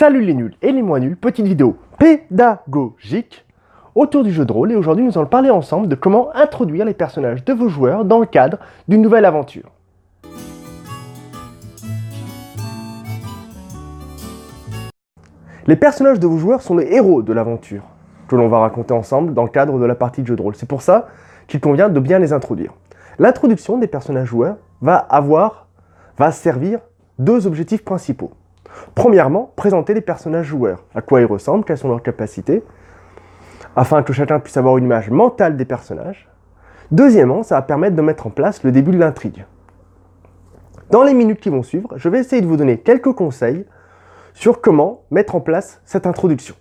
Salut les nuls et les moins nuls, petite vidéo pédagogique autour du jeu de rôle et aujourd'hui nous allons parler ensemble de comment introduire les personnages de vos joueurs dans le cadre d'une nouvelle aventure. Les personnages de vos joueurs sont les héros de l'aventure que l'on va raconter ensemble dans le cadre de la partie de jeu de rôle. C'est pour ça qu'il convient de bien les introduire. L'introduction des personnages joueurs va servir deux objectifs principaux. Premièrement, présenter les personnages joueurs, à quoi ils ressemblent, quelles sont leurs capacités, afin que chacun puisse avoir une image mentale des personnages. Deuxièmement, ça va permettre de mettre en place le début de l'intrigue. Dans les minutes qui vont suivre, je vais essayer de vous donner quelques conseils sur comment mettre en place cette introduction.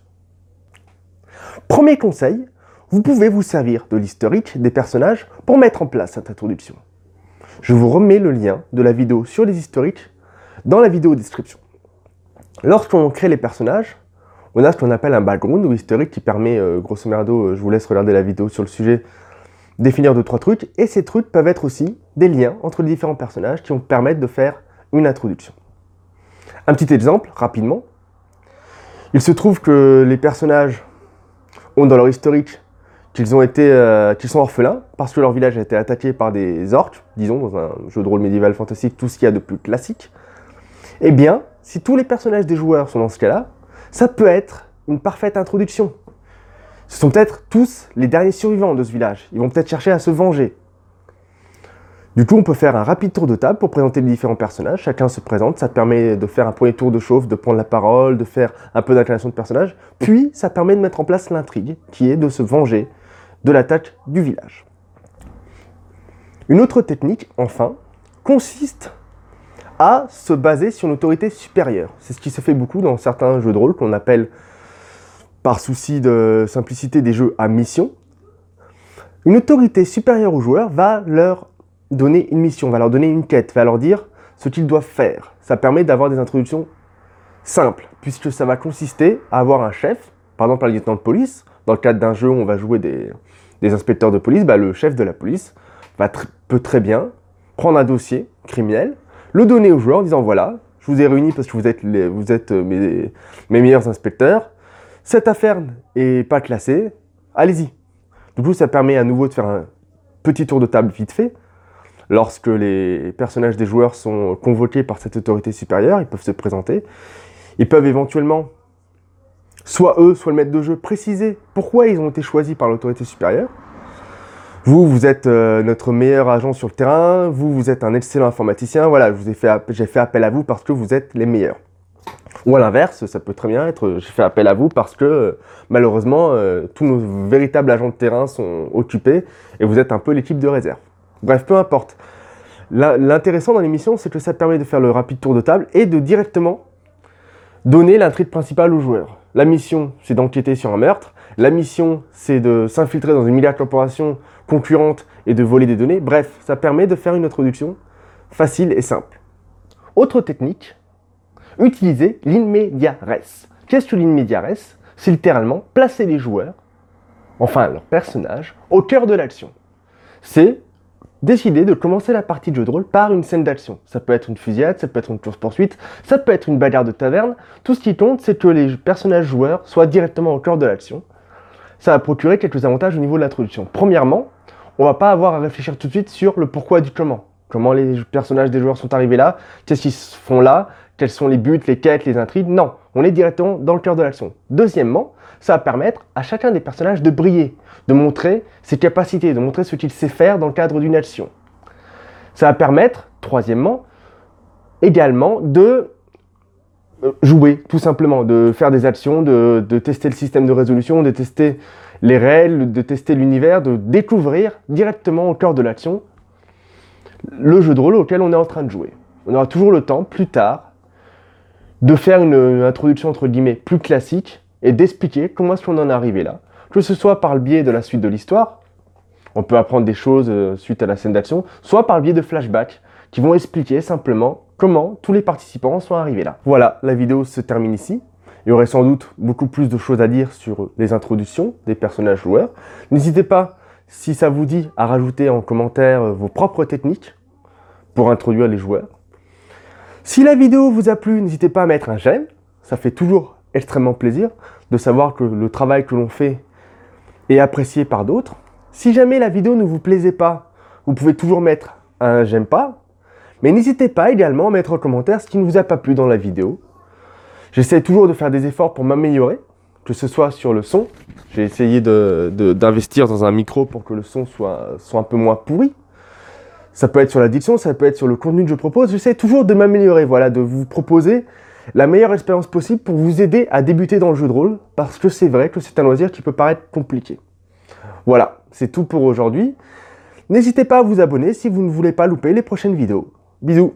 Premier conseil, vous pouvez vous servir de l'historique des personnages pour mettre en place cette introduction. Je vous remets le lien de la vidéo sur les historiques dans la vidéo description. Lorsqu'on crée les personnages, on a ce qu'on appelle un background ou historique qui permet, grosso merdo, je vous laisse regarder la vidéo sur le sujet, définir 2-3 trucs. Et ces trucs peuvent être aussi des liens entre les différents personnages qui vont permettre de faire une introduction. Un petit exemple, rapidement. Il se trouve que les personnages ont dans leur historique qu'ils sont orphelins parce que leur village a été attaqué par des orques, disons, dans un jeu de rôle médiéval fantastique, tout ce qu'il y a de plus classique. Eh bien, si tous les personnages des joueurs sont dans ce cas-là, ça peut être une parfaite introduction. Ce sont peut-être tous les derniers survivants de ce village. Ils vont peut-être chercher à se venger. Du coup, on peut faire un rapide tour de table pour présenter les différents personnages. Chacun se présente, ça permet de faire un premier tour de chauffe, de prendre la parole, de faire un peu d'incarnation de personnage. Puis, ça permet de mettre en place l'intrigue, qui est de se venger de l'attaque du village. Une autre technique, enfin, consiste à se baser sur une autorité supérieure. C'est ce qui se fait beaucoup dans certains jeux de rôle qu'on appelle, par souci de simplicité, des jeux à mission. Une autorité supérieure aux joueurs va leur donner une mission, va leur donner une quête, va leur dire ce qu'ils doivent faire. Ça permet d'avoir des introductions simples, puisque ça va consister à avoir un chef, par exemple un lieutenant de police. Dans le cadre d'un jeu où on va jouer des inspecteurs de police, le chef de la police peut très bien prendre un dossier criminel, le donner aux joueurs en disant « Voilà, je vous ai réunis parce que vous êtes mes meilleurs inspecteurs. Cette affaire n'est pas classée, allez-y. » Du coup, ça permet à nouveau de faire un petit tour de table vite fait. Lorsque les personnages des joueurs sont convoqués par cette autorité supérieure, ils peuvent se présenter. Ils peuvent éventuellement, soit eux, soit le maître de jeu, préciser pourquoi ils ont été choisis par l'autorité supérieure. Vous êtes notre meilleur agent sur le terrain, vous êtes un excellent informaticien, voilà, j'ai fait appel à vous parce que vous êtes les meilleurs. Ou à l'inverse, ça peut très bien être, j'ai fait appel à vous parce que, malheureusement, tous nos véritables agents de terrain sont occupés et vous êtes un peu l'équipe de réserve. Bref, peu importe. L'intéressant dans l'émission, c'est que ça permet de faire le rapide tour de table et de directement donner l'intrigue principale aux joueurs. La mission, c'est d'enquêter sur un meurtre. La mission, c'est de s'infiltrer dans une milliard de corporations concurrentes et de voler des données. Bref, ça permet de faire une introduction facile et simple. Autre technique, utiliser l'in media res. Qu'est-ce que l'in media res? C'est littéralement placer les joueurs, enfin leurs personnages, au cœur de l'action. C'est décider de commencer la partie de jeu de rôle par une scène d'action. Ça peut être une fusillade, ça peut être une course-poursuite, ça peut être une bagarre de taverne. Tout ce qui compte, c'est que les personnages joueurs soient directement au cœur de l'action. Ça va procurer quelques avantages au niveau de l'introduction. Premièrement, on ne va pas avoir à réfléchir tout de suite sur le pourquoi du comment. Comment les personnages des joueurs sont arrivés là, qu'est-ce qu'ils font là, quels sont les buts, les quêtes, les intrigues. Non, on est directement dans le cœur de l'action. Deuxièmement, ça va permettre à chacun des personnages de briller, de montrer ses capacités, de montrer ce qu'il sait faire dans le cadre d'une action. Ça va permettre, troisièmement, également de jouer, tout simplement, de faire des actions, de tester le système de résolution, de tester les règles, de tester l'univers, de découvrir directement au cœur de l'action le jeu de rôle auquel on est en train de jouer. On aura toujours le temps, plus tard, de faire une introduction entre guillemets plus classique et d'expliquer comment est-ce qu'on en est arrivé là. Que ce soit par le biais de la suite de l'histoire, on peut apprendre des choses suite à la scène d'action, soit par le biais de flashbacks qui vont expliquer simplement comment tous les participants sont arrivés là. Voilà, la vidéo se termine ici. Il y aurait sans doute beaucoup plus de choses à dire sur les introductions des personnages joueurs. N'hésitez pas, si ça vous dit, à rajouter en commentaire vos propres techniques pour introduire les joueurs. Si la vidéo vous a plu, n'hésitez pas à mettre un j'aime. ça fait toujours extrêmement plaisir de savoir que le travail que l'on fait est apprécié par d'autres. Si jamais la vidéo ne vous plaisait pas, vous pouvez toujours mettre un « j'aime pas ». Mais n'hésitez pas également à mettre en commentaire ce qui ne vous a pas plu dans la vidéo. J'essaie toujours de faire des efforts pour m'améliorer, que ce soit sur le son. J'ai essayé d'investir dans un micro pour que le son soit un peu moins pourri. Ça peut être sur la diction, ça peut être sur le contenu que je propose. J'essaie toujours de m'améliorer, voilà, de vous proposer la meilleure expérience possible pour vous aider à débuter dans le jeu de rôle, parce que c'est vrai que c'est un loisir qui peut paraître compliqué. Voilà, c'est tout pour aujourd'hui. N'hésitez pas à vous abonner si vous ne voulez pas louper les prochaines vidéos. Bisous.